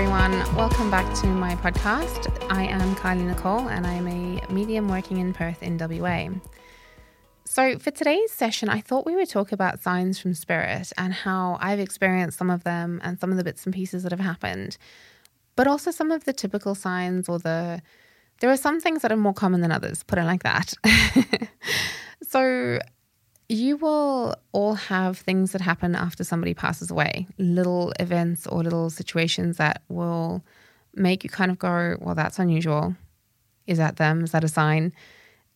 everyone, welcome back to my podcast. I am Kylie Nicole and I'm a medium working in Perth in WA. So for today's session, I thought we would talk about signs from spirit and how I've experienced some of them and some of the bits and pieces that have happened, but also some of the typical signs or there are some things that are more common than others, put it like that. So you will all have things that happen after somebody passes away, little events or little situations that will make you kind of go, well, that's unusual. Is that them? Is that a sign?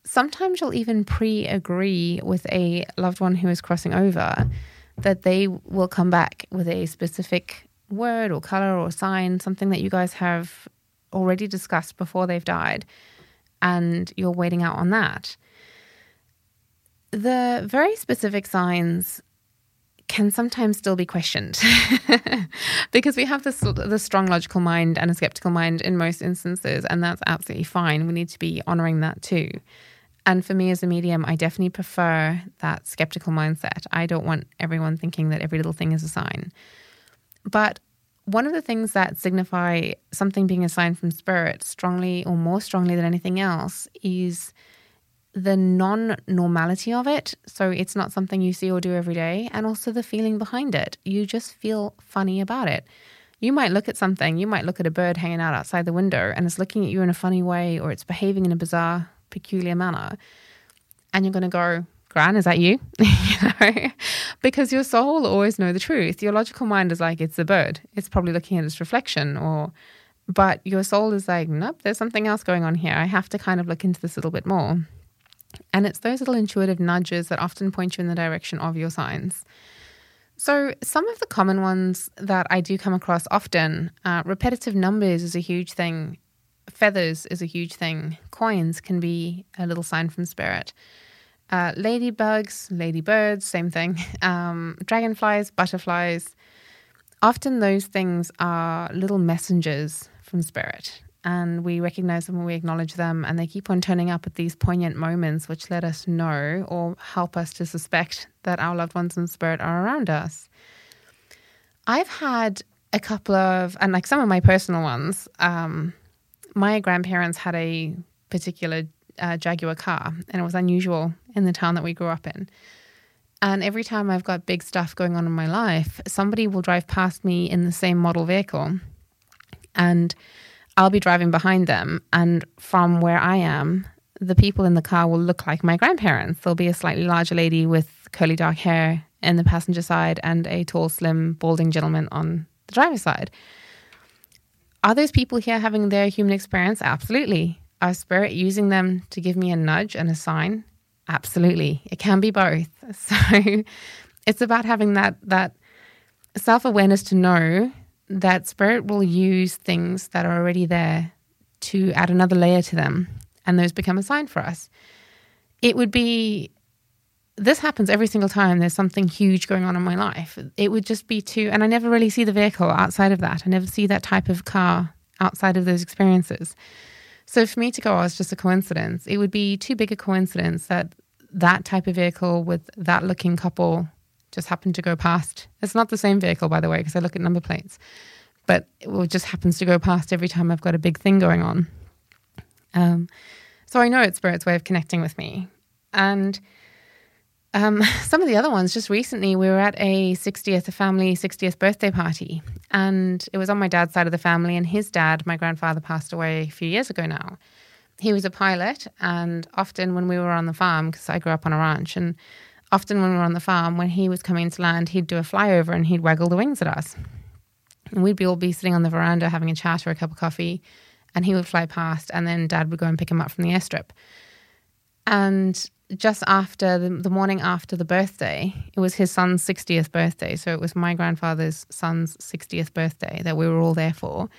Sometimes you'll even pre-agree with a loved one who is crossing over that they will come back with a specific word or color or sign, something that you guys have already discussed before they've died, and you're waiting out on that. The very specific signs can sometimes still be questioned because we have this strong logical mind and a skeptical mind in most instances, and that's absolutely fine. We need to be honoring that too. And for me as a medium, I definitely prefer that skeptical mindset. I don't want everyone thinking that every little thing is a sign. But one of the things that signify something being a sign from spirit strongly or more strongly than anything else is the non-normality of it. So it's not something you see or do every day. And also the feeling behind it. You just feel funny about it. You might look at something. You might look at a bird hanging out outside the window and it's looking at you in a funny way, or it's behaving in a bizarre, peculiar manner. And you're going to go, Gran, is that you? Because your soul will always know the truth. Your logical mind is like, it's a bird. It's probably looking at its reflection, but your soul is like, nope, there's something else going on here. I have to kind of look into this a little bit more. And it's those little intuitive nudges that often point you in the direction of your signs. So some of the common ones that I do come across often, repetitive numbers is a huge thing. Feathers is a huge thing. Coins can be a little sign from spirit. Ladybugs, ladybirds, same thing. Dragonflies, butterflies. Often those things are little messengers from spirit. And we recognize them and we acknowledge them, and they keep on turning up at these poignant moments which let us know or help us to suspect that our loved ones in spirit are around us. I've had a couple of, and like some of my personal ones, my grandparents had a particular Jaguar car, and it was unusual in the town that we grew up in. And every time I've got big stuff going on in my life, somebody will drive past me in the same model vehicle, and I'll be driving behind them, and from where I am, the people in the car will look like my grandparents. There'll be a slightly larger lady with curly dark hair in the passenger side and a tall, slim, balding gentleman on the driver's side. Are those people here having their human experience? Absolutely. Are spirit using them to give me a nudge and a sign? Absolutely. It can be both. So it's about having that self-awareness to know that spirit will use things that are already there to add another layer to them, and those become a sign for us. It would be, this happens every single time there's something huge going on in my life. It would just be and I never really see the vehicle outside of that. I never see that type of car outside of those experiences. So for me to go, oh, it's just a coincidence, it would be too big a coincidence that type of vehicle with that looking couple just happened to go past. It's not the same vehicle, by the way, because I look at number plates, but it just happens to go past every time I've got a big thing going on. So I know it's spirit's way of connecting with me. And some of the other ones, just recently, we were at a family 60th birthday party, and it was on my dad's side of the family, and his dad, my grandfather, passed away a few years ago now. He was a pilot, and often when we were on the farm, because I grew up on a ranch, and often when we were on the farm, when he was coming to land, he'd do a flyover and he'd waggle the wings at us. And we'd all be sitting on the veranda having a chat or a cup of coffee, and he would fly past, and then Dad would go and pick him up from the airstrip. And just after, the morning after the birthday, it was his son's 60th birthday. So it was my grandfather's son's 60th birthday that we were all there for.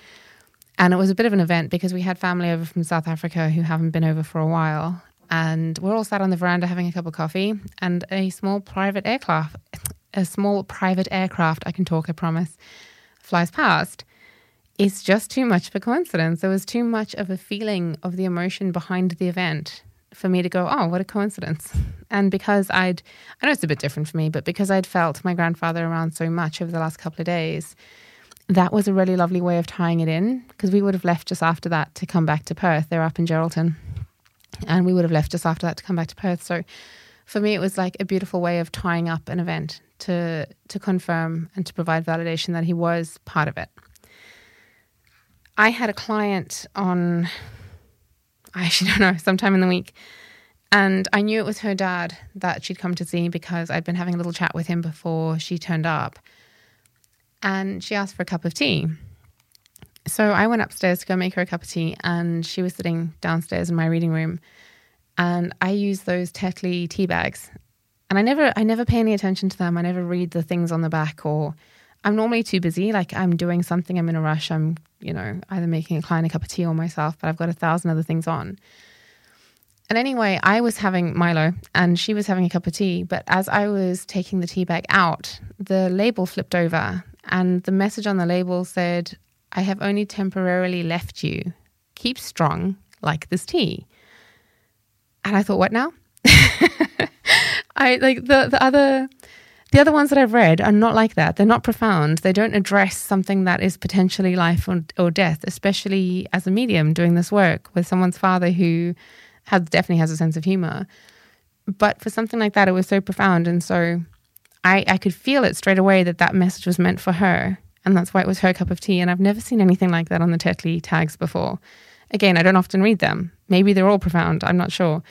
And it was a bit of an event because we had family over from South Africa who haven't been over for a while. And we're all sat on the veranda having a cup of coffee, and a small private aircraft, I can talk, I promise, flies past. It's just too much of a coincidence. There was too much of a feeling of the emotion behind the event for me to go, oh, what a coincidence. And because I know it's a bit different for me, but because I'd felt my grandfather around so much over the last couple of days, that was a really lovely way of tying it in, because we would have left just after that to come back to Perth. They're up in Geraldton. And we would have left just after that to come back to Perth. So for me, it was like a beautiful way of tying up an event to confirm and to provide validation that he was part of it. I had a client on, I actually don't know, sometime in the week. And I knew it was her dad that she'd come to see because I'd been having a little chat with him before she turned up. And she asked for a cup of tea. So I went upstairs to go make her a cup of tea, and she was sitting downstairs in my reading room. And I use those Tetley tea bags. And I never pay any attention to them. I never read the things on the back, or I'm normally too busy. Like, I'm doing something, I'm in a rush. I'm, either making a client a cup of tea or myself, but I've got 1,000 other things on. And anyway, I was having Milo and she was having a cup of tea. But as I was taking the tea bag out, the label flipped over and the message on the label said, "I have only temporarily left you. Keep strong like this tea." And I thought, what now? I like the other ones that I've read are not like that. They're not profound. They don't address something that is potentially life or death, especially as a medium doing this work with someone's father who definitely has a sense of humor. But for something like that, it was so profound. And so I could feel it straight away that message was meant for her. And that's why it was her cup of tea. And I've never seen anything like that on the Tetley tags before. Again, I don't often read them. Maybe they're all profound. I'm not sure.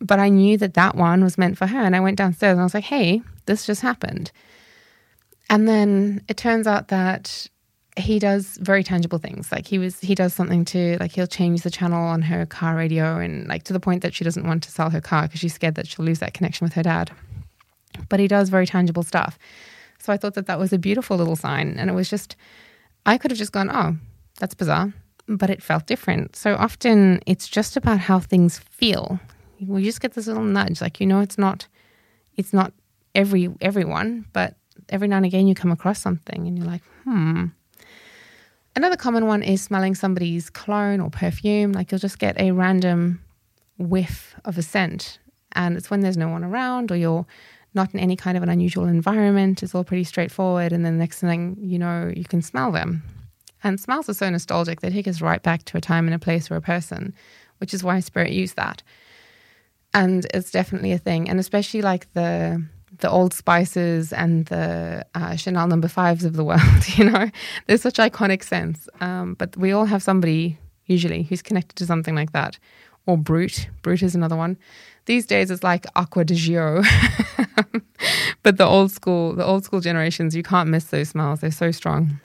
But I knew that one was meant for her. And I went downstairs and I was like, hey, this just happened. And then it turns out that he does very tangible things. Like he does something to, like, he'll change the channel on her car radio, and like to the point that she doesn't want to sell her car because she's scared that she'll lose that connection with her dad. But he does very tangible stuff. So I thought that was a beautiful little sign. And it was just, I could have just gone, oh, that's bizarre. But it felt different. So often it's just about how things feel. We just get this little nudge, like, it's not everyone, but every now and again you come across something and you're like, Another common one is smelling somebody's cologne or perfume. Like, you'll just get a random whiff of a scent, and it's when there's no one around or you're not in any kind of an unusual environment. It's all pretty straightforward, and then the next thing you know, you can smell them. And smells are so nostalgic. They take us right back to a time and a place or a person, which is why spirit used that. And it's definitely a thing. And especially like the Old Spices and the Chanel No. 5s of the world, there's such iconic scents. But we all have somebody usually who's connected to something like that. Or Brute. Brute is another one. These days it's like Acqua di Gio. But the old school generations, you can't miss those smells. They're so strong.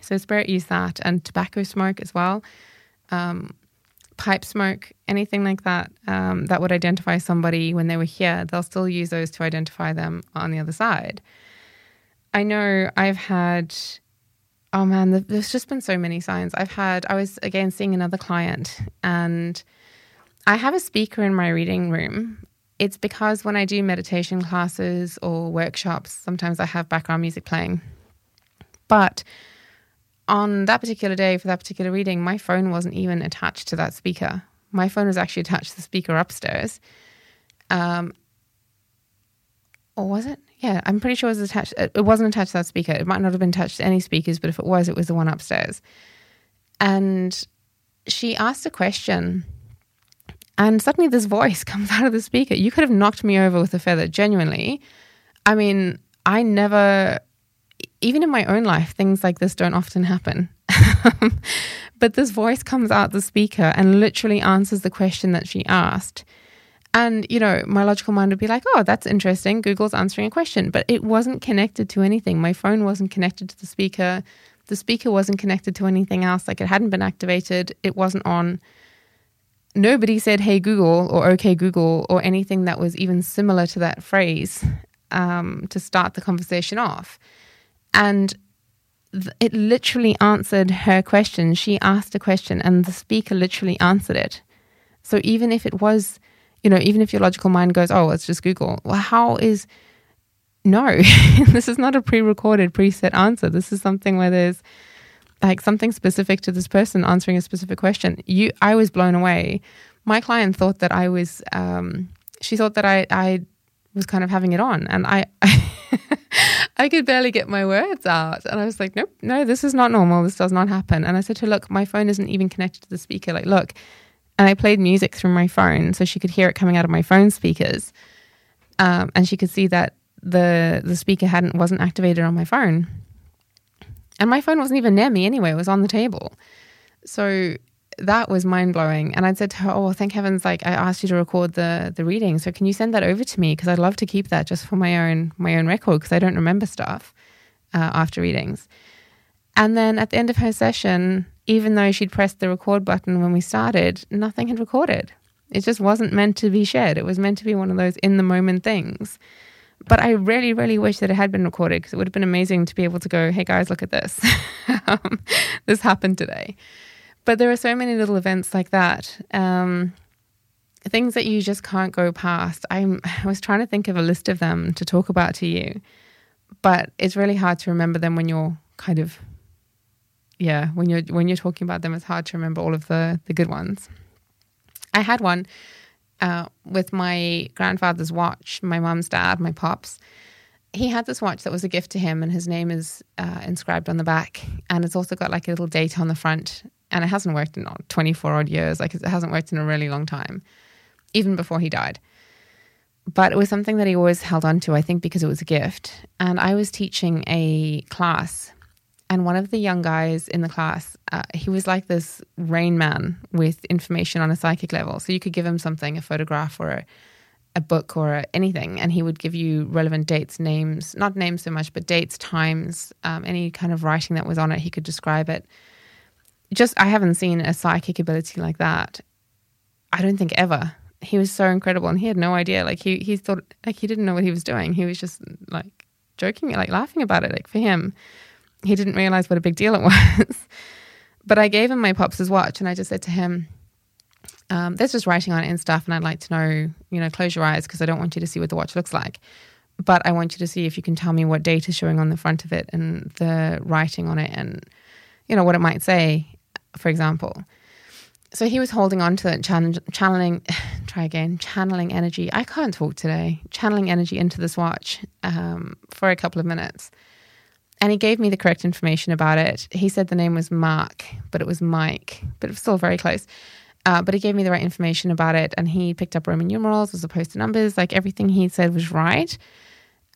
So spirit use that, and tobacco smoke as well, pipe smoke, anything like that, that would identify somebody when they were here. They'll still use those to identify them on the other side. I know I've had, oh man, there's just been so many signs. I was again seeing another client, and I have a speaker in my reading room. It's because when I do meditation classes or workshops, sometimes I have background music playing. But on that particular day for that particular reading, my phone wasn't even attached to that speaker. My phone was actually attached to the speaker upstairs. Or was it? Yeah, I'm pretty sure it was attached. It wasn't attached to that speaker. It might not have been attached to any speakers, but if it was the one upstairs. And she asked a question, and suddenly this voice comes out of the speaker. You could have knocked me over with a feather, genuinely. I mean, I never... Even in my own life, things like this don't often happen. But this voice comes out the speaker and literally answers the question that she asked. And, my logical mind would be like, oh, that's interesting. Google's answering a question. But it wasn't connected to anything. My phone wasn't connected to the speaker. The speaker wasn't connected to anything else. Like, it hadn't been activated. It wasn't on. Nobody said, hey, Google, or okay, Google, or anything that was even similar to that phrase to start the conversation off. And it literally answered her question. She asked a question and the speaker literally answered it. So even if it was, even if your logical mind goes, oh, it's just Google. Well, no, this is not a pre-recorded, preset answer. This is something where there's like something specific to this person answering a specific question. I was blown away. My client thought that I was, she thought that I was kind of having it on. And I I could barely get my words out. And I was like, nope, no, this is not normal. This does not happen. And I said to her, look, my phone isn't even connected to the speaker. Like, look. And I played music through my phone so she could hear it coming out of my phone speakers. And she could see that the speaker wasn't activated on my phone. And my phone wasn't even near me anyway. It was on the table. So that was mind-blowing. And I'd said to her, oh, thank heavens, like, I asked you to record the reading. So can you send that over to me? Because I'd love to keep that just for my own record, because I don't remember stuff after readings. And then at the end of her session, even though she'd pressed the record button when we started, nothing had recorded. It just wasn't meant to be shared. It was meant to be one of those in-the-moment things. But I really, really wish that it had been recorded, because it would have been amazing to be able to go, hey guys, look at this. This happened today. But there are so many little events like that, things that you just can't go past. I was trying to think of a list of them to talk about to you, but it's really hard to remember them when you're kind of, yeah, when you're talking about them, it's hard to remember all of the good ones. I had one with my grandfather's watch, my mum's dad, my pops. He had this watch that was a gift to him, and his name is inscribed on the back, and it's also got like a little date on the front, and it hasn't worked in 24 odd years. Like, it hasn't worked in a really long time, even before he died. But it was something that he always held on to, I think, because it was a gift. And I was teaching a class, and one of the young guys in the class, he was like this rain man with information on a psychic level. So you could give him something, a photograph or a book or anything, and he would give you relevant dates, names, not names so much, but dates, times, any kind of writing that was on it, he could describe it. I haven't seen a psychic ability like that, I don't think, ever. He was so incredible, and he had no idea. Like, he thought, like, he didn't know what he was doing. He was just like joking, like laughing about it. Like, for him, he didn't realize what a big deal it was. But I gave him my pops' watch, and I just said to him, there's just writing on it and stuff, and I'd like to know, you know, close your eyes, because I don't want you to see what the watch looks like, but I want you to see if you can tell me what date is showing on the front of it and the writing on it and, you know, what it might say, for example. So he was holding on to it, channeling energy. I can't talk today. Channeling energy into this watch for a couple of minutes. And he gave me the correct information about it. He said the name was Mark, but it was Mike, but it was still very close. But he gave me the right information about it, and he picked up Roman numerals as opposed to numbers. Like, everything he said was right.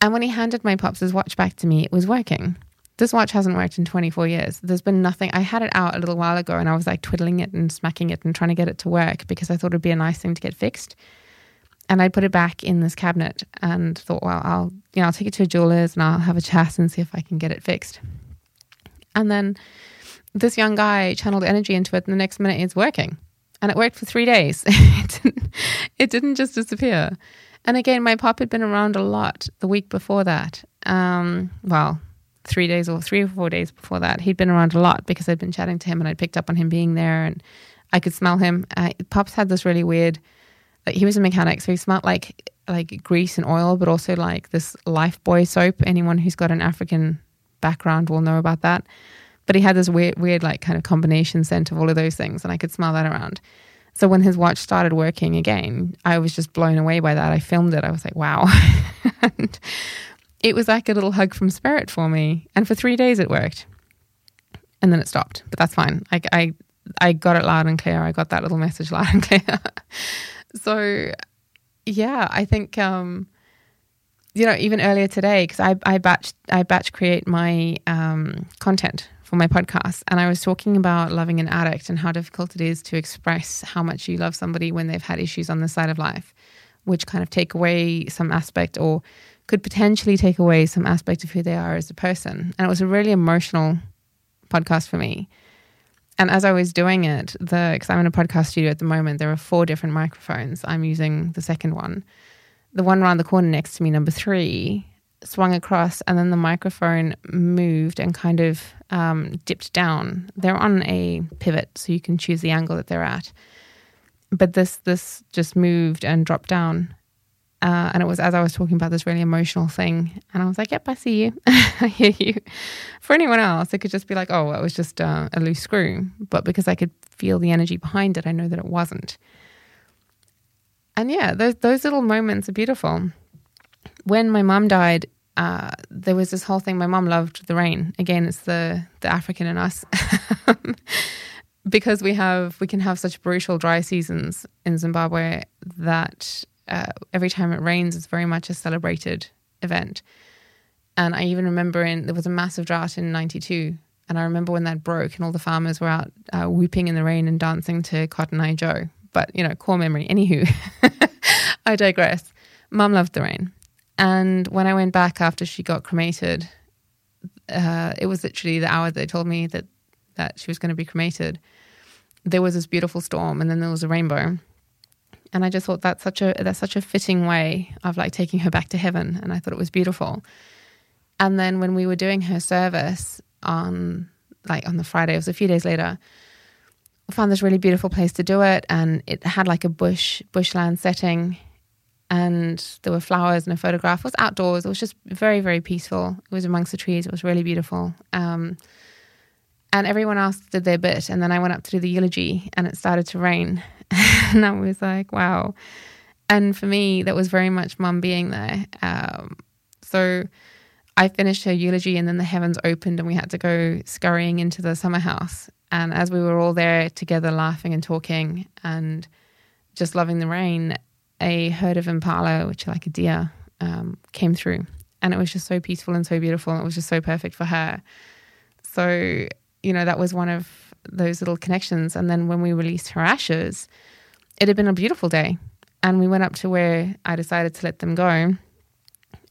And when he handed my pops' watch back to me, it was working. This watch hasn't worked in 24 years. There's been nothing. I had it out a little while ago, and I was like twiddling it and smacking it and trying to get it to work, because I thought it'd be a nice thing to get fixed. And I put it back in this cabinet and thought, well, I'll take it to a jeweler's and I'll have a chat and see if I can get it fixed. And then this young guy channeled energy into it, and the next minute it's working. And it worked for 3 days. It didn't just disappear. And again, my pop had been around a lot the week before that. 3 or 4 days before that, he'd been around a lot, because I'd been chatting to him and I'd picked up on him being there, and I could smell him. Pops had this really weird, like, he was a mechanic, so he smelled like grease and oil, but also like this Lifebuoy soap. Anyone who's got an African background will know about that. But he had this weird like kind of combination scent of all of those things, and I could smell that around. So when his watch started working again, I was just blown away by that. I filmed it. I was like, wow. And it was like a little hug from spirit for me. And for 3 days it worked. And then it stopped. But that's fine. I got it loud and clear. I got that little message loud and clear. So, yeah, I think, even earlier today, because I batch create my content for my podcast, and I was talking about loving an addict and how difficult it is to express how much you love somebody when they've had issues on this side of life, which kind of take away some aspect, or could potentially take away some aspect of who they are as a person. And it was a really emotional podcast for me. And as I was doing it, because I'm in a podcast studio at the moment, there are 4 different microphones. I'm using the second one. The one around the corner next to me, number 3, swung across, and then the microphone moved and kind of dipped down. They're on a pivot, so you can choose the angle that they're at. But this just moved and dropped down. And it was as I was talking about this really emotional thing. And I was like, yep, I see you. I hear you. For anyone else, it could just be like, oh, well, it was just a loose screw. But because I could feel the energy behind it, I know that it wasn't. And yeah, those little moments are beautiful. When my mum died, there was this whole thing. My mom loved the rain. Again, it's the African in us. Because we can have such brutal dry seasons in Zimbabwe that every time it rains, it's very much a celebrated event. And I even remember there was a massive drought in 92. And I remember when that broke and all the farmers were out whooping in the rain and dancing to Cotton Eye Joe. But, you know, core memory. Anywho, I digress. Mum loved the rain. And when I went back after she got cremated, it was literally the hour they told me that she was going to be cremated. There was this beautiful storm and then there was a rainbow. And I just thought that's such a fitting way of like taking her back to heaven. And I thought it was beautiful. And then when we were doing her service on the Friday, it was a few days later, I found this really beautiful place to do it. And it had like a bushland setting, and there were flowers and a photograph. It was outdoors. It was just very, very peaceful. It was amongst the trees. It was really beautiful. And everyone else did their bit. And then I went up to do the eulogy and it started to rain. And I was like, wow. And for me, that was very much Mum being there. So I finished her eulogy and then the heavens opened and we had to go scurrying into the summer house. And as we were all there together laughing and talking and just loving the rain, a herd of impala, which are like a deer, came through. And it was just so peaceful and so beautiful. And it was just so perfect for her. So, you know, that was one of those little connections. And then when we released her ashes, it had been a beautiful day. And we went up to where I decided to let them go.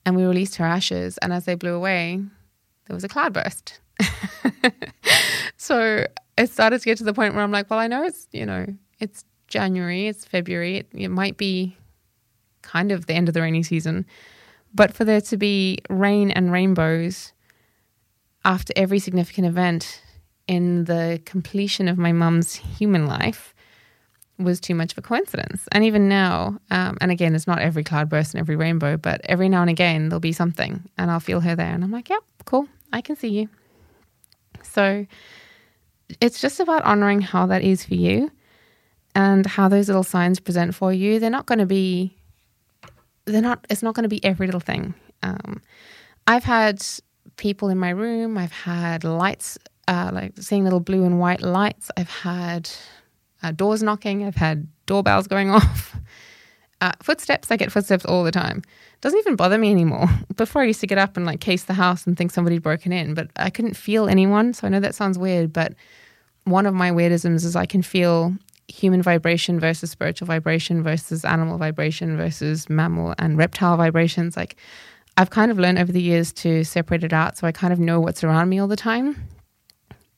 And we released her ashes. And as they blew away, there was a cloudburst. So it started to get to the point where I'm like, well, I know it's, you know, it's January, it's February. It might be kind of the end of the rainy season. But for there to be rain and rainbows after every significant event in the completion of my mum's human life was too much of a coincidence. And even now, and again, it's not every cloudburst and every rainbow, but every now and again there'll be something and I'll feel her there. And I'm like, yep, cool, I can see you. So it's just about honoring how that is for you and how those little signs present for you. It's not going to be every little thing. I've had people in my room. I've had lights, like seeing little blue and white lights. I've had doors knocking. I've had doorbells going off. Footsteps. I get footsteps all the time. Doesn't even bother me anymore. Before I used to get up and like case the house and think somebody'd broken in, but I couldn't feel anyone. So I know that sounds weird, but one of my weirdisms is I can feel human vibration versus spiritual vibration versus animal vibration versus mammal and reptile vibrations. Like, I've kind of learned over the years to separate it out, so I kind of know what's around me all the time.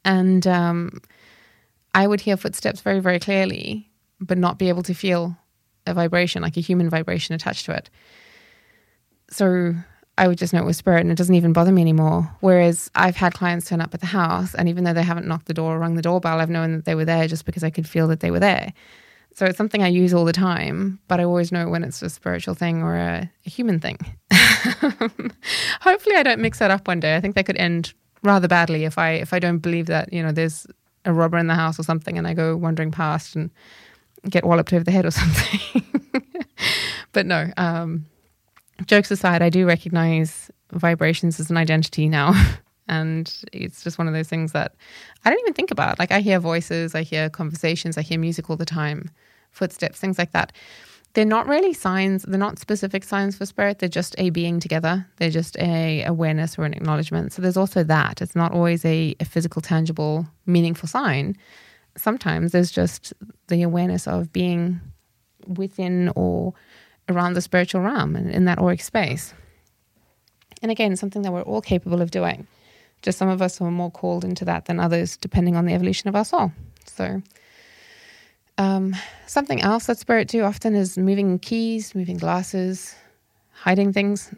And I would hear footsteps very, very clearly, but not be able to feel a vibration, like a human vibration attached to it. So I would just know it was spirit, and it doesn't even bother me anymore. Whereas I've had clients turn up at the house, and even though they haven't knocked the door or rung the doorbell, I've known that they were there just because I could feel that they were there. So it's something I use all the time, but I always know when it's a spiritual thing or a human thing. Hopefully I don't mix that up one day. I think that could end rather badly if I don't believe that, you know, there's a robber in the house or something and I go wandering past and get walloped over the head or something. But no, jokes aside, I do recognize vibrations as an identity now. And it's just one of those things that I don't even think about. Like, I hear voices, I hear conversations, I hear music all the time, footsteps, things like that. They're not really signs. They're not specific signs for spirit. They're just a being together. They're just a awareness or an acknowledgement. So there's also that. It's not always a physical, tangible, meaningful sign. Sometimes there's just the awareness of being within or around the spiritual realm and in that auric space. And again, something that we're all capable of doing. Just some of us are more called into that than others, depending on the evolution of our soul. So something else that spirit do often is moving keys, moving glasses, hiding things,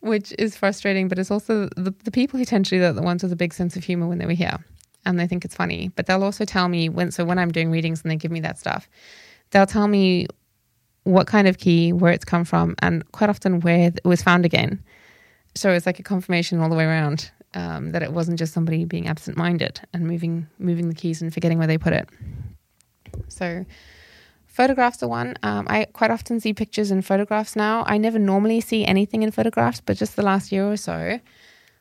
which is frustrating. But it's also the people who tend to do that are the ones with a big sense of humor when they were here. And they think it's funny. But they'll also tell me, when I'm doing readings and they give me that stuff, they'll tell me what kind of key, where it's come from, and quite often where it was found again. So it's like a confirmation all the way around that it wasn't just somebody being absent-minded and moving the keys and forgetting where they put it. So Photographs are one. I quite often see pictures in photographs now. I never normally see anything in photographs, but just the last year or so,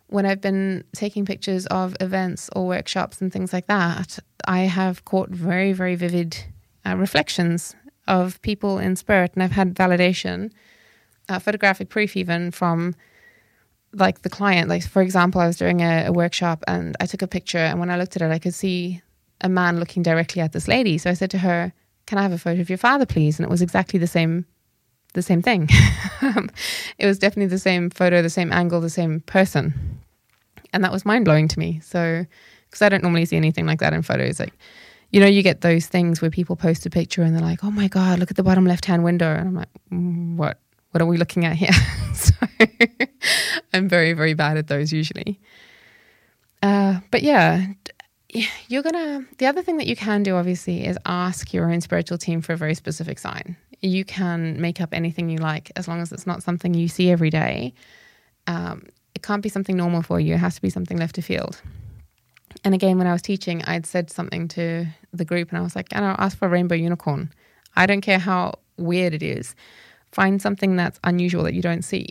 when I've been taking pictures of events or workshops and things like that, I have caught very, very vivid reflections of people in spirit. And I've had validation, photographic proof even, from like the client. Like, for example, I was doing a workshop and I took a picture, and when I looked at it, I could see a man looking directly at this lady. So I said to her, "Can I have a photo of your father, please?" And it was exactly the same thing. It was definitely the same photo, the same angle, the same person. And that was mind-blowing to me. So, because I don't normally see anything like that in photos. Like, you know, you get those things where people post a picture and they're like, "Oh my God, look at the bottom left-hand window." And I'm like, what are we looking at here? So I'm very, very bad at those usually. But yeah, the other thing that you can do, obviously, is ask your own spiritual team for a very specific sign. You can make up anything you like, as long as it's not something you see every day. It can't be something normal for you. It has to be something left of field. And again, when I was teaching, I'd said something to the group and I was like, "I'll ask for a rainbow unicorn. I don't care how weird it is. Find something that's unusual that you don't see."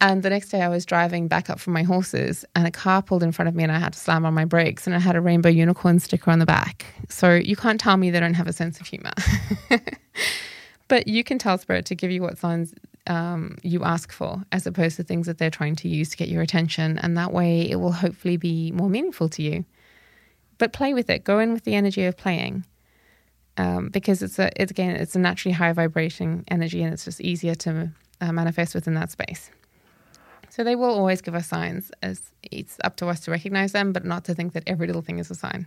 And the next day I was driving back up from my horses and a car pulled in front of me and I had to slam on my brakes, and it had a rainbow unicorn sticker on the back. So you can't tell me they don't have a sense of humor. But you can tell Spirit to give you what signs you ask for, as opposed to things that they're trying to use to get your attention. And that way it will hopefully be more meaningful to you. But play with it. Go in with the energy of playing, because it's a naturally high vibrating energy, and it's just easier to manifest within that space. So they will always give us signs, as it's up to us to recognize them, but not to think that every little thing is a sign.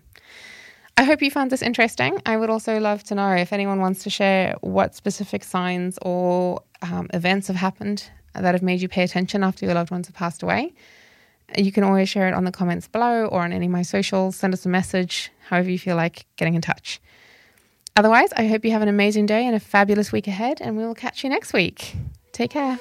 I hope you found this interesting. I would also love to know if anyone wants to share what specific signs or events have happened that have made you pay attention after your loved ones have passed away. You can always share it on the comments below or on any of my socials. Send us a message, however you feel like getting in touch. Otherwise, I hope you have an amazing day and a fabulous week ahead, and we will catch you next week. Take care.